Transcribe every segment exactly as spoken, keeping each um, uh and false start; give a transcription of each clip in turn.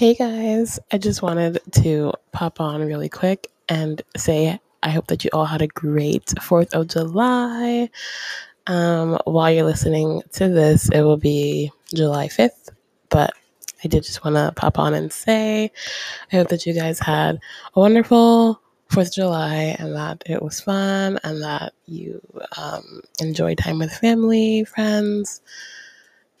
Hey guys, I just wanted to pop on really quick and say I hope that you all had a great fourth of July. Um, while you're listening to this, it will be July fifth, but I did just want to pop on and say I hope that you guys had a wonderful fourth of July and that it was fun and that you um, enjoyed time with family, friends.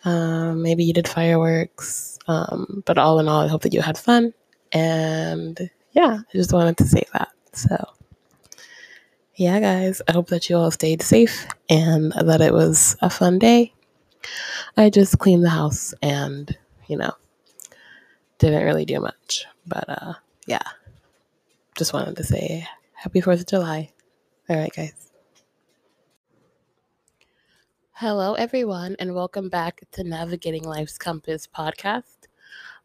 Um, maybe you did fireworks, um, but all in all, I hope that you had fun, and yeah, I just wanted to say that, so, yeah, guys, I hope that you all stayed safe, and that it was a fun day. I just cleaned the house, and, you know, didn't really do much, but, uh, yeah, just wanted to say happy fourth of July, all right, guys. Hello, everyone, and welcome back to Navigating Life's Compass podcast.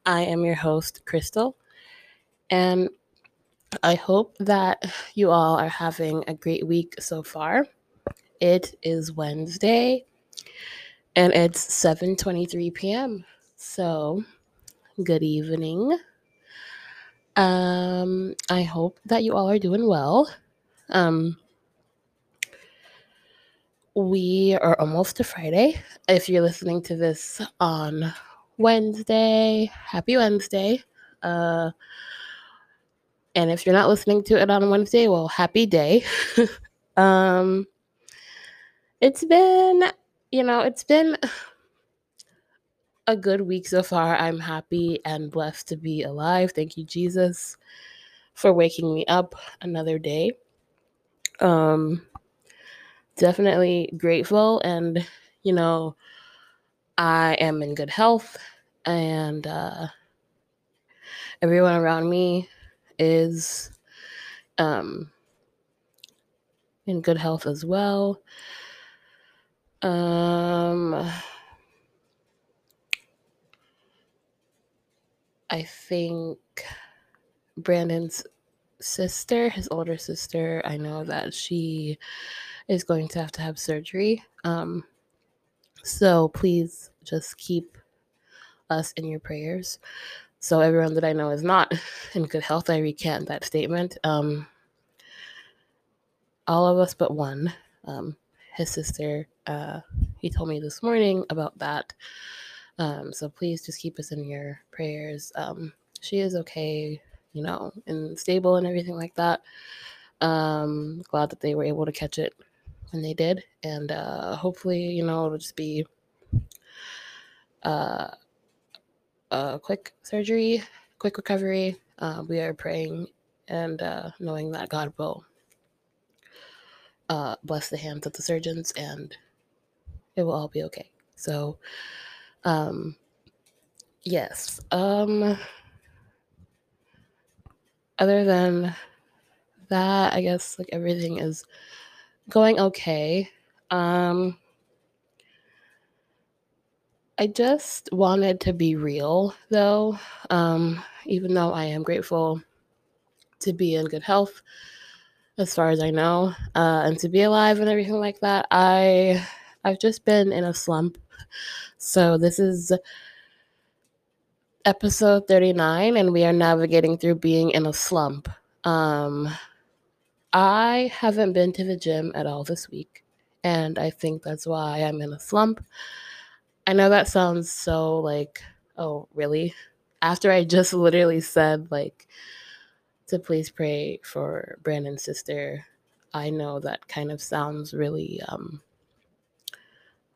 I am your host, Crystal, and I hope that you all are having a great week so far. It is Wednesday, and it's seven twenty-three p.m., so good evening. Um, I hope that you all are doing well. Um... We are almost to Friday. If you're listening to this on Wednesday, happy Wednesday. Uh, and if you're not listening to it on Wednesday, well, happy day. um, it's been, you know, it's been a good week so far. I'm happy and blessed to be alive. Thank you, Jesus, for waking me up another day. Um... Definitely grateful, and you know, I am in good health, and uh, everyone around me is um, in good health as well. Um, I think Brandon's sister, his older sister, I know that she is going to have to have surgery. Um, so please just keep us in your prayers. So everyone that I know is not in good health. I recant that statement. Um, all of us but one. Um, his sister, uh, he told me this morning about that. Um, so please just keep us in your prayers. Um, she is okay, you know, and stable and everything like that. Um, glad that they were able to catch it when they did, and uh, hopefully, you know, it'll just be uh, a quick surgery, quick recovery. Uh, we are praying and uh, knowing that God will uh, bless the hands of the surgeons, and it will all be okay. So, um, yes. Um, other than that, I guess, like, everything is going okay. Um, I just wanted to be real, though. Um, even though I am grateful to be in good health, as far as I know, uh, and to be alive and everything like that, I, I've just been in a slump. So this is episode thirty-nine, and we are navigating through being in a slump. Um... I haven't been to the gym at all this week, and I think that's why I'm in a slump. I know that sounds so like, oh, really? After I just literally said, like, to please pray for Brandon's sister, I know that kind of sounds really, um,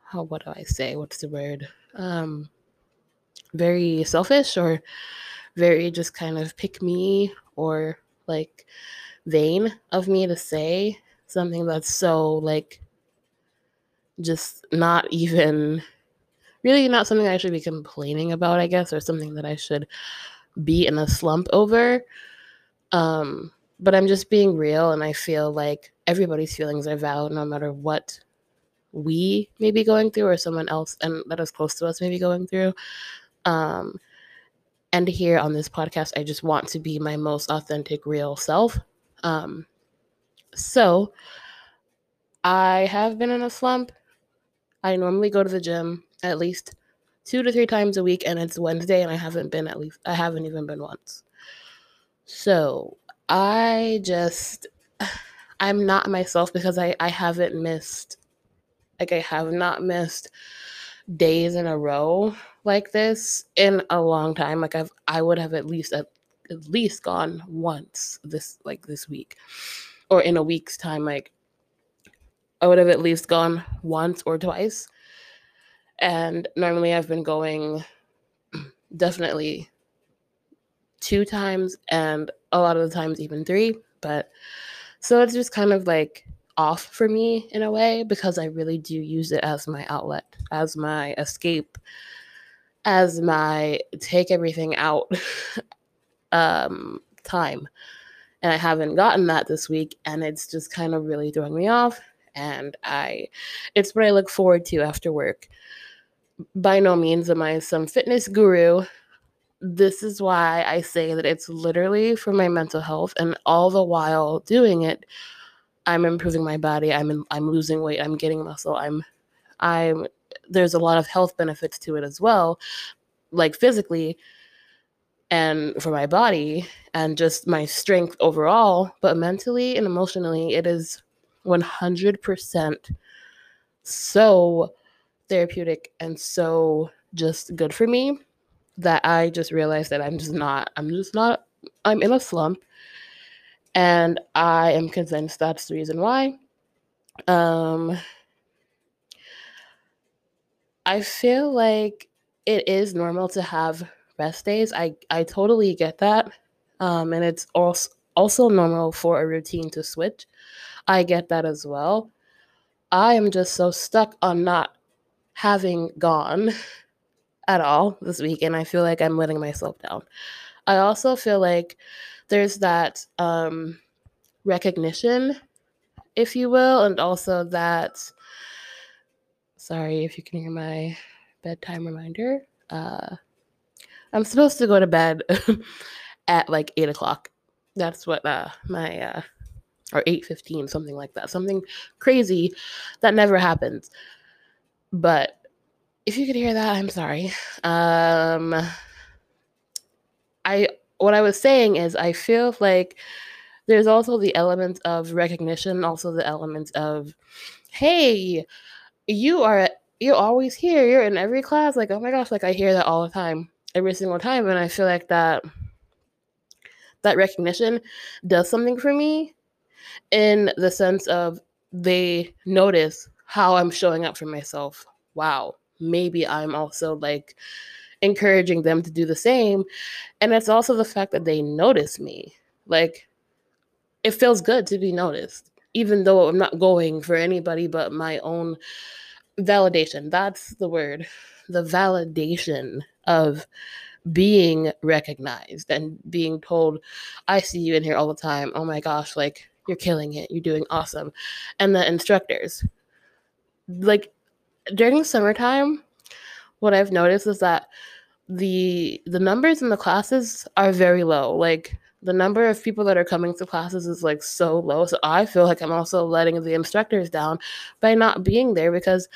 how, what do I say? What's the word? Um, very selfish, or very just kind of pick me, or like vain of me to say something that's so, like, just not even really not something I should be complaining about, I guess, or something that I should be in a slump over. Um, but I'm just being real, and I feel like everybody's feelings are valid no matter what we may be going through, or someone else and that is close to us may be going through. Um, and here on this podcast, I just want to be my most authentic, real self. Um, so I have been in a slump. I normally go to the gym at least two to three times a week, and it's Wednesday, and I haven't been at least, I haven't even been once. So I just, I'm not myself because I, I haven't missed, like I have not missed days in a row like this in a long time. Like I've, I would have at least, at, at least gone once this, like this week or in a week's time. Like I would have at least gone once or twice. And normally I've been going definitely two times and a lot of the times even three. But so it's just kind of like off for me in a way because I really do use it as my outlet, as my escape, as my take everything out um, time. And I haven't gotten that this week, and it's just kind of really throwing me off. And I, it's what I look forward to after work. By no means am I some fitness guru. This is why I say that it's literally for my mental health, and all the while doing it, I'm improving my body. I'm in, I'm losing weight. I'm getting muscle. I'm, I'm. There's a lot of health benefits to it as well, like physically, and for my body, and just my strength overall. But mentally and emotionally, it is one hundred percent so therapeutic and so just good for me that I just realized that I'm just not, I'm just not, I'm in a slump, and I am convinced that's the reason why. Um, I feel like it is normal to have rest days. I, I totally get that. Um, and it's also, also normal for a routine to switch. I get that as well. I am just so stuck on not having gone at all this week, and I feel like I'm letting myself down. I also feel like there's that um, recognition, if you will, and also that, sorry if you can hear my bedtime reminder, uh, I'm supposed to go to bed at like eight o'clock. That's what uh, my... Uh, or eight fifteen, something like that. Something crazy that never happens. But if you could hear that, I'm sorry. Um, I what I was saying is I feel like there's also the element of recognition, also the element of, hey, you are you're always here. You're in every class. Like, oh my gosh, like I hear that all the time, every single time. And I feel like that that recognition does something for me, in the sense of they notice how I'm showing up for myself. Wow, maybe I'm also like encouraging them to do the same. And it's also the fact that they notice me. Like, it feels good to be noticed, even though I'm not going for anybody but my own validation. That's the word, the validation of being recognized and being told, I see you in here all the time. Oh my gosh, like, you're killing it. You're doing awesome. And the instructors. Like, during summertime, what I've noticed is that the the numbers in the classes are very low. Like, the number of people that are coming to classes is, like, so low. So I feel like I'm also letting the instructors down by not being there because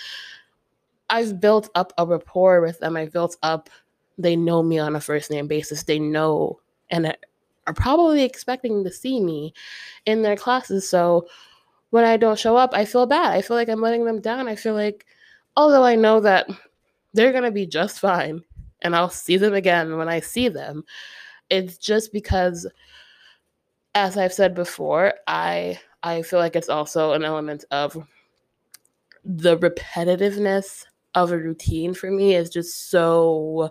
I've built up a rapport with them. I've built up, they know me on a first-name basis. They know and it, are probably expecting to see me in their classes. So when I don't show up, I feel bad. I feel like I'm letting them down. I feel like, although I know that they're going to be just fine and I'll see them again when I see them, it's just because, as I've said before, I I feel like it's also an element of the repetitiveness of a routine for me is just so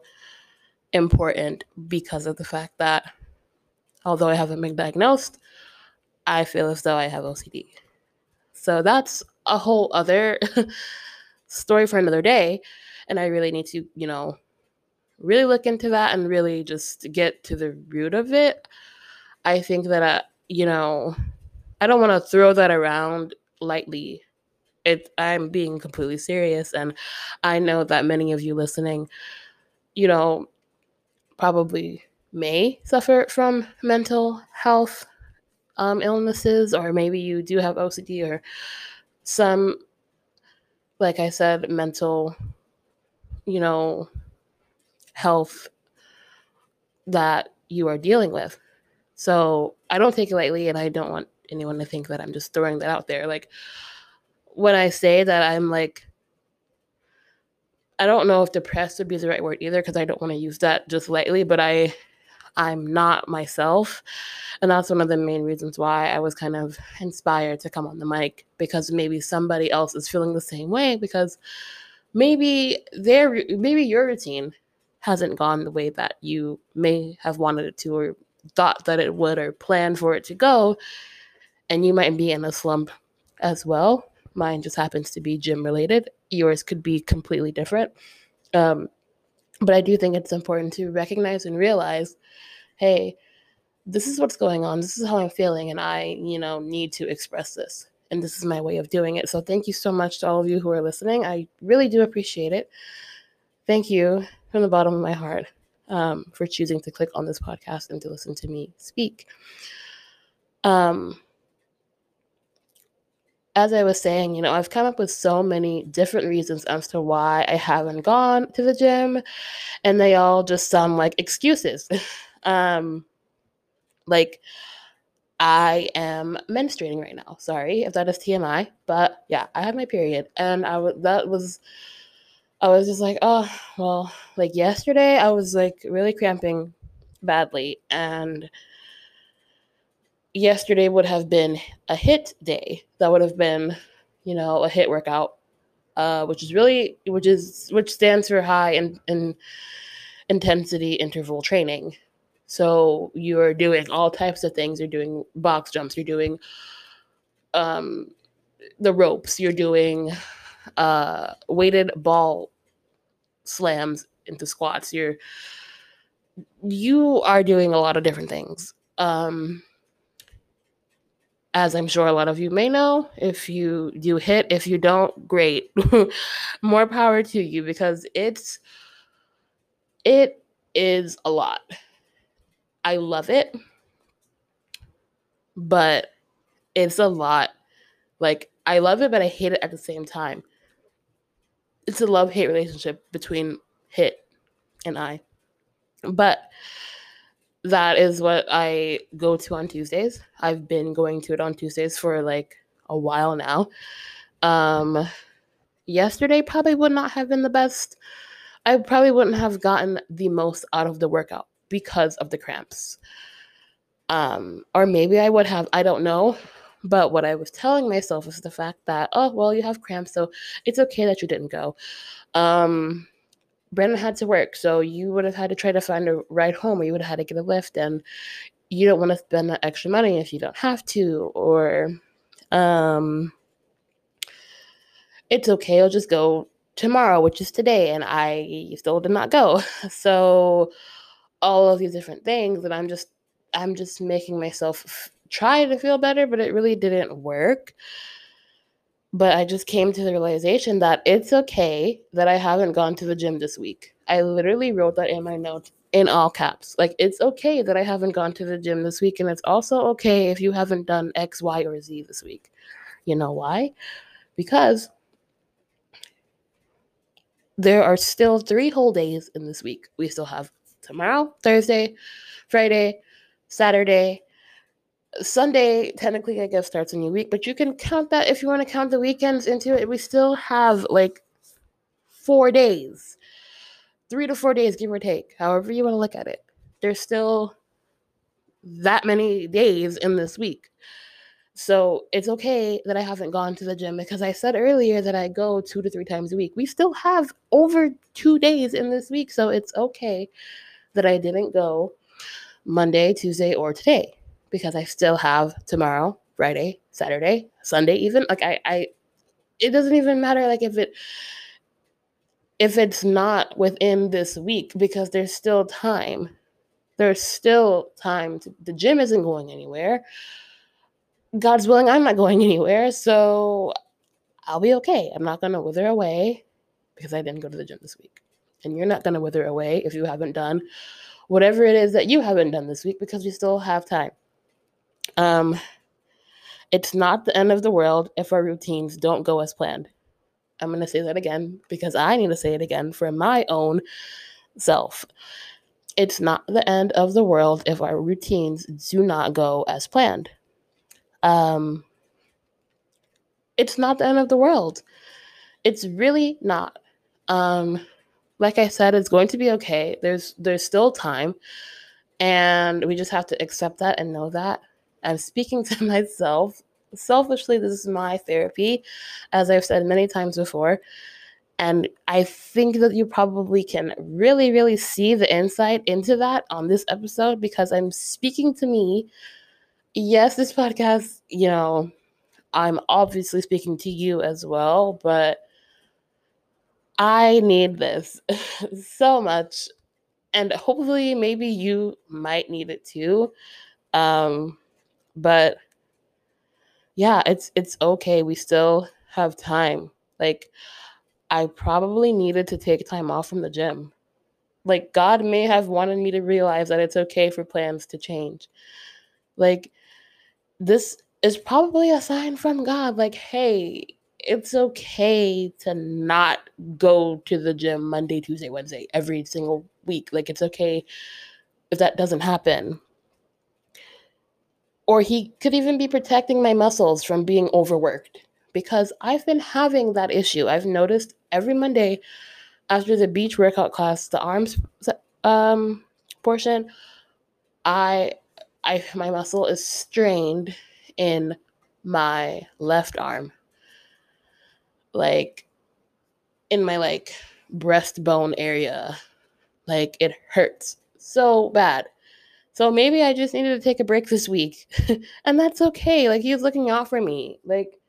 important because of the fact that although I haven't been diagnosed, I feel as though I have O C D. So that's a whole other story for another day. And I really need to, you know, really look into that and really just get to the root of it. I think that, I, you know, I don't want to throw that around lightly. It, I'm being completely serious. And I know that many of you listening, you know, probably may suffer from mental health um, illnesses, or maybe you do have O C D or some, like I said, mental, you know, health that you are dealing with. So I don't take it lightly, and I don't want anyone to think that I'm just throwing that out there. Like, when I say that I'm like, I don't know if depressed would be the right word either, because I don't want to use that just lightly, but I, I'm not myself. And that's one of the main reasons why I was kind of inspired to come on the mic, because maybe somebody else is feeling the same way, because maybe their, maybe your routine hasn't gone the way that you may have wanted it to, or thought that it would, or planned for it to go. And you might be in a slump as well. Mine just happens to be gym related. Yours could be completely different. Um, but I do think it's important to recognize and realize, hey, this is what's going on. This is how I'm feeling. And I, you know, need to express this. And this is my way of doing it. So thank you so much to all of you who are listening. I really do appreciate it. Thank you from the bottom of my heart um, for choosing to click on this podcast and to listen to me speak. Um, As I was saying, you know, I've come up with so many different reasons as to why I haven't gone to the gym, and they all just sound like excuses. um, like, I am menstruating right now. Sorry if that is T M I, but yeah, I have my period, and I w- that was, I was just like, oh, well, like yesterday I was like really cramping badly, and yesterday would have been a HIIT day. That would have been, you know, a HIIT workout, uh, which is really, which is, which stands for high in, in intensity interval training. So you're doing all types of things. You're doing box jumps. You're doing um, the ropes. You're doing uh, weighted ball slams into squats. You're, you are doing a lot of different things. Um, As I'm sure a lot of you may know, if you do HIIT, if you don't, great. More power to you, because it's, it is a lot. I love it, but it's a lot. Like, I love it, but I hate it at the same time. It's a love-hate relationship between HIIT and I. But that is what I go to on Tuesdays. I've been going to it on Tuesdays for like a while now. Um, yesterday probably would not have been the best. I probably wouldn't have gotten the most out of the workout because of the cramps. Um, or maybe I would have, I don't know. But what I was telling myself is the fact that, oh, well, you have cramps, so it's okay that you didn't go. Um... Brandon had to work, so you would have had to try to find a ride home, or you would have had to get a lift, and you don't want to spend that extra money if you don't have to, or um, it's okay, I'll just go tomorrow, which is today, and I still did not go. So all of these different things, and I'm just, I'm just making myself f- try to feel better, but it really didn't work. But I just came to the realization that it's okay that I haven't gone to the gym this week. I literally wrote that in my notes in all caps. Like, it's okay that I haven't gone to the gym this week, and it's also okay if you haven't done X, Y, or Z this week. You know why? Because there are still three whole days in this week. We still have tomorrow, Thursday, Friday, Saturday, Sunday, technically, I guess, starts a new week, but you can count that if you want to count the weekends into it. We still have, like, four days, three to four days, give or take, however you want to look at it. There's still that many days in this week. So it's okay that I haven't gone to the gym, because I said earlier that I go two to three times a week. We still have over two days in this week, so it's okay that I didn't go Monday, Tuesday, or today, because I still have tomorrow, Friday, Saturday, Sunday even. Like, I, I, it doesn't even matter, like, if it, if it's not within this week, because there's still time. There's still time. To, the gym isn't going anywhere. God's willing, I'm not going anywhere, so I'll be okay. I'm not going to wither away because I didn't go to the gym this week. And you're not going to wither away if you haven't done whatever it is that you haven't done this week, because we still have time. Um, it's not the end of the world if our routines don't go as planned. I'm going to say that again because I need to say it again for my own self. It's not the end of the world if our routines do not go as planned. Um, it's not the end of the world. It's really not. Um, like I said, it's going to be okay. There's there's still time, and we just have to accept that and know that. I'm speaking to myself. Selfishly, this is my therapy, as I've said many times before. And I think that you probably can really, really see the insight into that on this episode, because I'm speaking to me. Yes, this podcast, you know, I'm obviously speaking to you as well, but I need this so much. And hopefully maybe you might need it too. Um, but yeah, it's it's okay. We still have time. Like, I probably needed to take time off from the gym. Like, God may have wanted me to realize that it's okay for plans to change. Like, this is probably a sign from God. Like, hey, it's okay to not go to the gym Monday, Tuesday, Wednesday, every single week. Like, it's okay if that doesn't happen. Or he could even be protecting my muscles from being overworked, because I've been having that issue. I've noticed every Monday after the beach workout class, the arms um, portion, I, I, my muscle is strained in my left arm, like in my like breastbone area. Like, it hurts so bad. So maybe I just needed to take a break this week, and that's okay. Like, he's looking out for me. Like,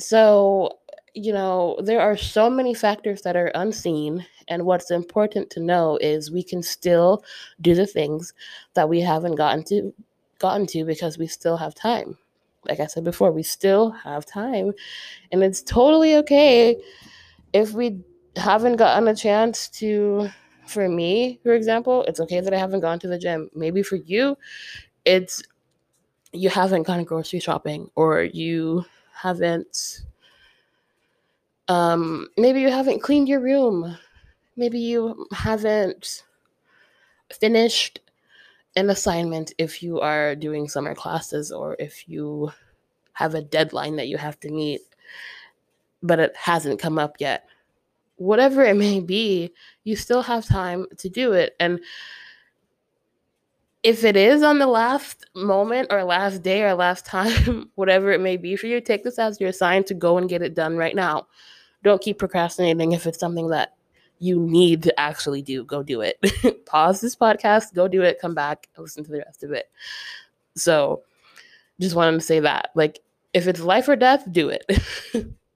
so, you know, there are so many factors that are unseen, and what's important to know is we can still do the things that we haven't gotten to, gotten to because we still have time. Like I said before, we still have time, and it's totally okay if we haven't gotten a chance to. For me, for example, it's okay that I haven't gone to the gym. Maybe for you, it's you haven't gone grocery shopping, or you haven't, um, maybe you haven't cleaned your room. Maybe you haven't finished an assignment if you are doing summer classes, or if you have a deadline that you have to meet, but it hasn't come up yet. Whatever it may be, you still have time to do it. And if it is on the last moment or last day or last time, whatever it may be for you, take this as your sign to go and get it done right now. Don't keep procrastinating. If it's something that you need to actually do, go do it. Pause this podcast, go do it, come back, and listen to the rest of it. So just wanted to say that. Like, if it's life or death, do it.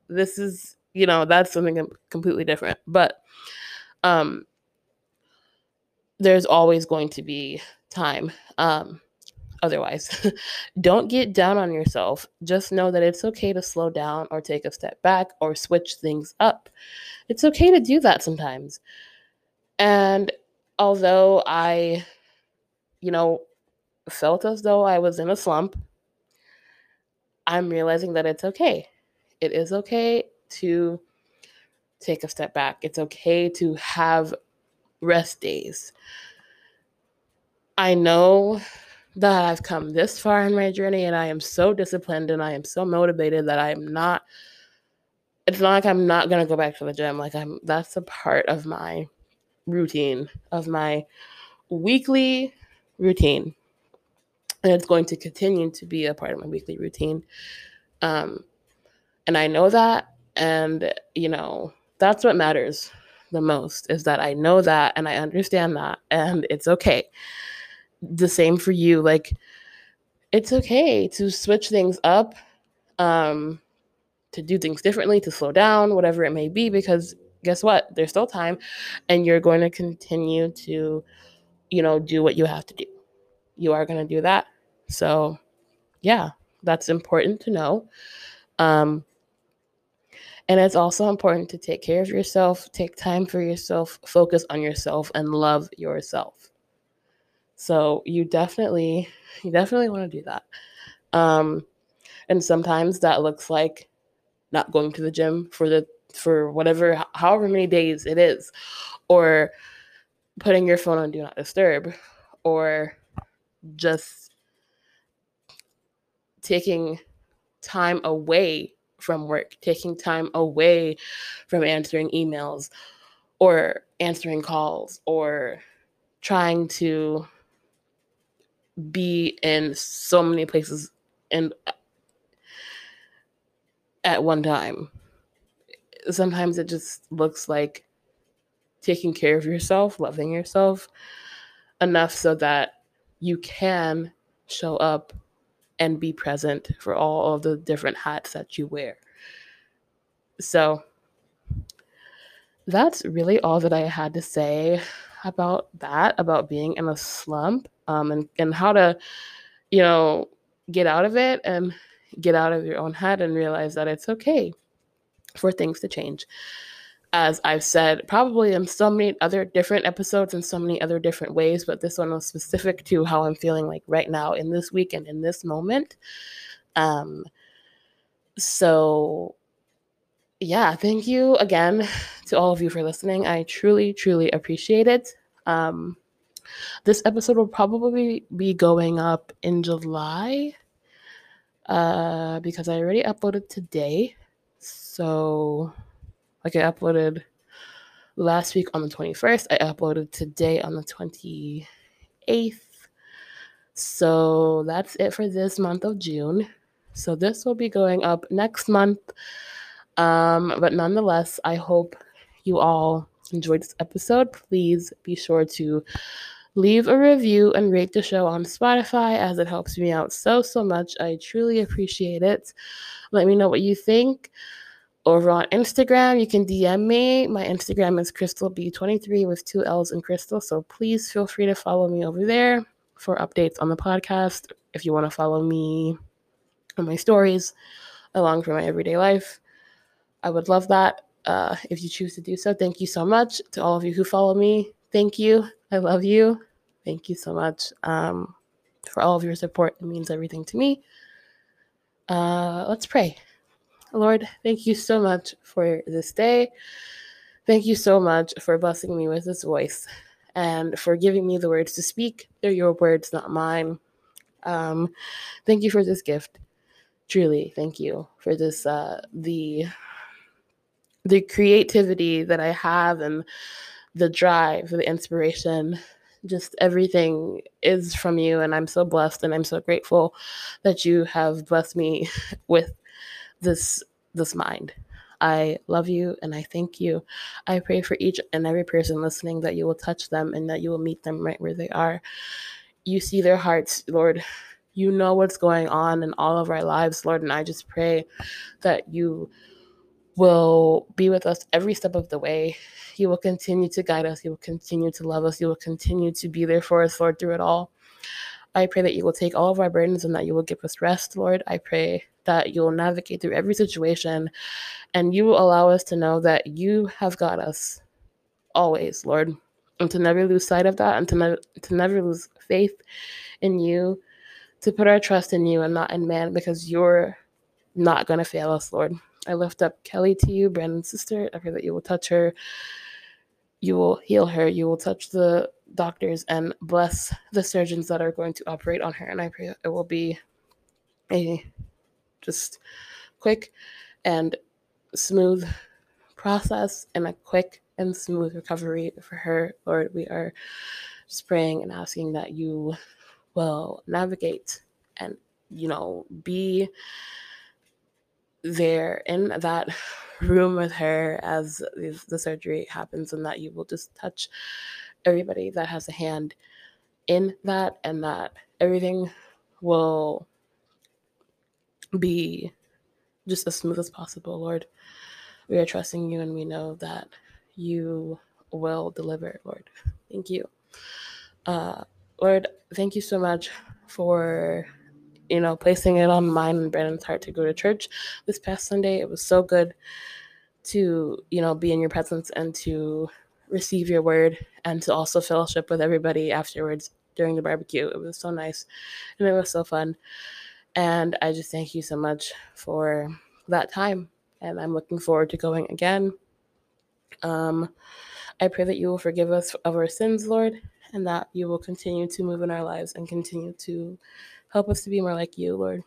This is... You know, that's something completely different. But um, there's always going to be time. Um, otherwise, don't get down on yourself. Just know that it's okay to slow down or take a step back or switch things up. It's okay to do that sometimes. And although I, you know, felt as though I was in a slump, I'm realizing that it's okay. It is okay to take a step back. It's okay to have rest days. I know that I've come this far in my journey, and I am so disciplined, and I am so motivated that I'm not, it's not like I'm not going to go back to the gym. Like, I'm, that's a part of my routine, of my weekly routine. And it's going to continue to be a part of my weekly routine. Um, and I know that. And, you know, that's what matters the most, is that I know that and I understand that, and it's okay. The same for you. Like, it's okay to switch things up, um, to do things differently, to slow down, whatever it may be, because guess what? There's still time, and you're going to continue to, you know, do what you have to do. You are going to do that. So, yeah, that's important to know. Um, And it's also important to take care of yourself, take time for yourself, focus on yourself, and love yourself. So you definitely, you definitely want to do that. Um, and sometimes that looks like not going to the gym for the for whatever, however many days it is, or putting your phone on do not disturb, or just taking time away from work, taking time away from answering emails or answering calls, or trying to be in so many places and at one time. Sometimes it just looks like taking care of yourself, loving yourself enough so that you can show up and be present for all of the different hats that you wear. So that's really all that I had to say about that, about being in a slump, um, and, and how to, you know, get out of it and get out of your own head and realize that it's okay for things to change. As I've said, probably in so many other different episodes in so many other different ways, but this one was specific to how I'm feeling like right now in this week and in this moment. Um, so yeah, thank you again to all of you for listening. I truly, truly appreciate it. Um, this episode will probably be going up in July, uh, because I already uploaded today. So... Like I uploaded last week on the twenty-first. I uploaded today on the twenty-eighth. So that's it for this month of June. So this will be going up next month. Um, but nonetheless, I hope you all enjoyed this episode. Please be sure to leave a review and rate the show on Spotify, as it helps me out so, so much. I truly appreciate it. Let me know what you think. Over on Instagram, you can D M me. My Instagram is crystal b twenty-three with two L's in crystal. So please feel free to follow me over there for updates on the podcast. If you want to follow me on my stories along for my everyday life, I would love that. Uh, if you choose to do so, thank you so much to all of you who follow me. Thank you. I love you. Thank you so much um, for all of your support. It means everything to me. Uh, let's pray. Lord, thank you so much for this day. Thank you so much for blessing me with this voice and for giving me the words to speak. They're your words, not mine. Um, thank you for this gift. Truly, thank you for this, uh, the, the creativity that I have and the drive, the inspiration. Just everything is from you, and I'm so blessed and I'm so grateful that you have blessed me with this this mind. I love you and I thank you. I pray for each and every person listening that you will touch them and that you will meet them right where they are. You see their hearts, Lord. You know what's going on in all of our lives, Lord, and I just pray that you will be with us every step of the way. You will continue to guide us. You will continue to love us. You will continue to be there for us, Lord, through it all. I pray that you will take all of our burdens and that you will give us rest, Lord. I pray that you will navigate through every situation and you will allow us to know that you have got us always, Lord, and to never lose sight of that and to, ne- to never lose faith in you, to put our trust in you and not in man, because you're not going to fail us, Lord. I lift up Kelly to you, Brandon's sister. I pray that you will touch her. You will heal her. You will touch the doctors and bless the surgeons that are going to operate on her. And I pray it will be a just quick and smooth process and a quick and smooth recovery for her. Lord, we are just praying and asking that you will navigate and, you know, be there in that room with her as the surgery happens, and that you will just touch everybody that has a hand in that, and that everything will be just as smooth as possible, Lord. We are trusting you and we know that you will deliver, Lord. Thank you. Uh, Lord, thank you so much for, you know, placing it on mine and Brandon's heart to go to church this past Sunday. It was so good to, you know, be in your presence and to receive your word and to also fellowship with everybody afterwards during the barbecue. It was so nice and it was so fun. And I just thank you so much for that time and I'm looking forward to going again. Um, I pray that you will forgive us of our sins, Lord, and that you will continue to move in our lives and continue to help us to be more like you, Lord.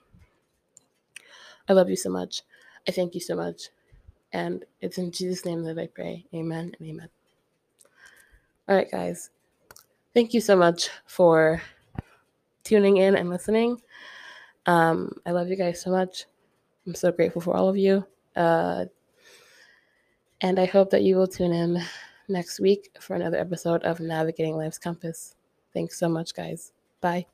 I love you so much. I thank you so much. And it's in Jesus' name that I pray. Amen and amen. All right, guys. Thank you so much for tuning in and listening. Um, I love you guys so much. I'm so grateful for all of you. Uh, and I hope that you will tune in next week for another episode of Navigating Life's Compass. Thanks so much, guys. Bye.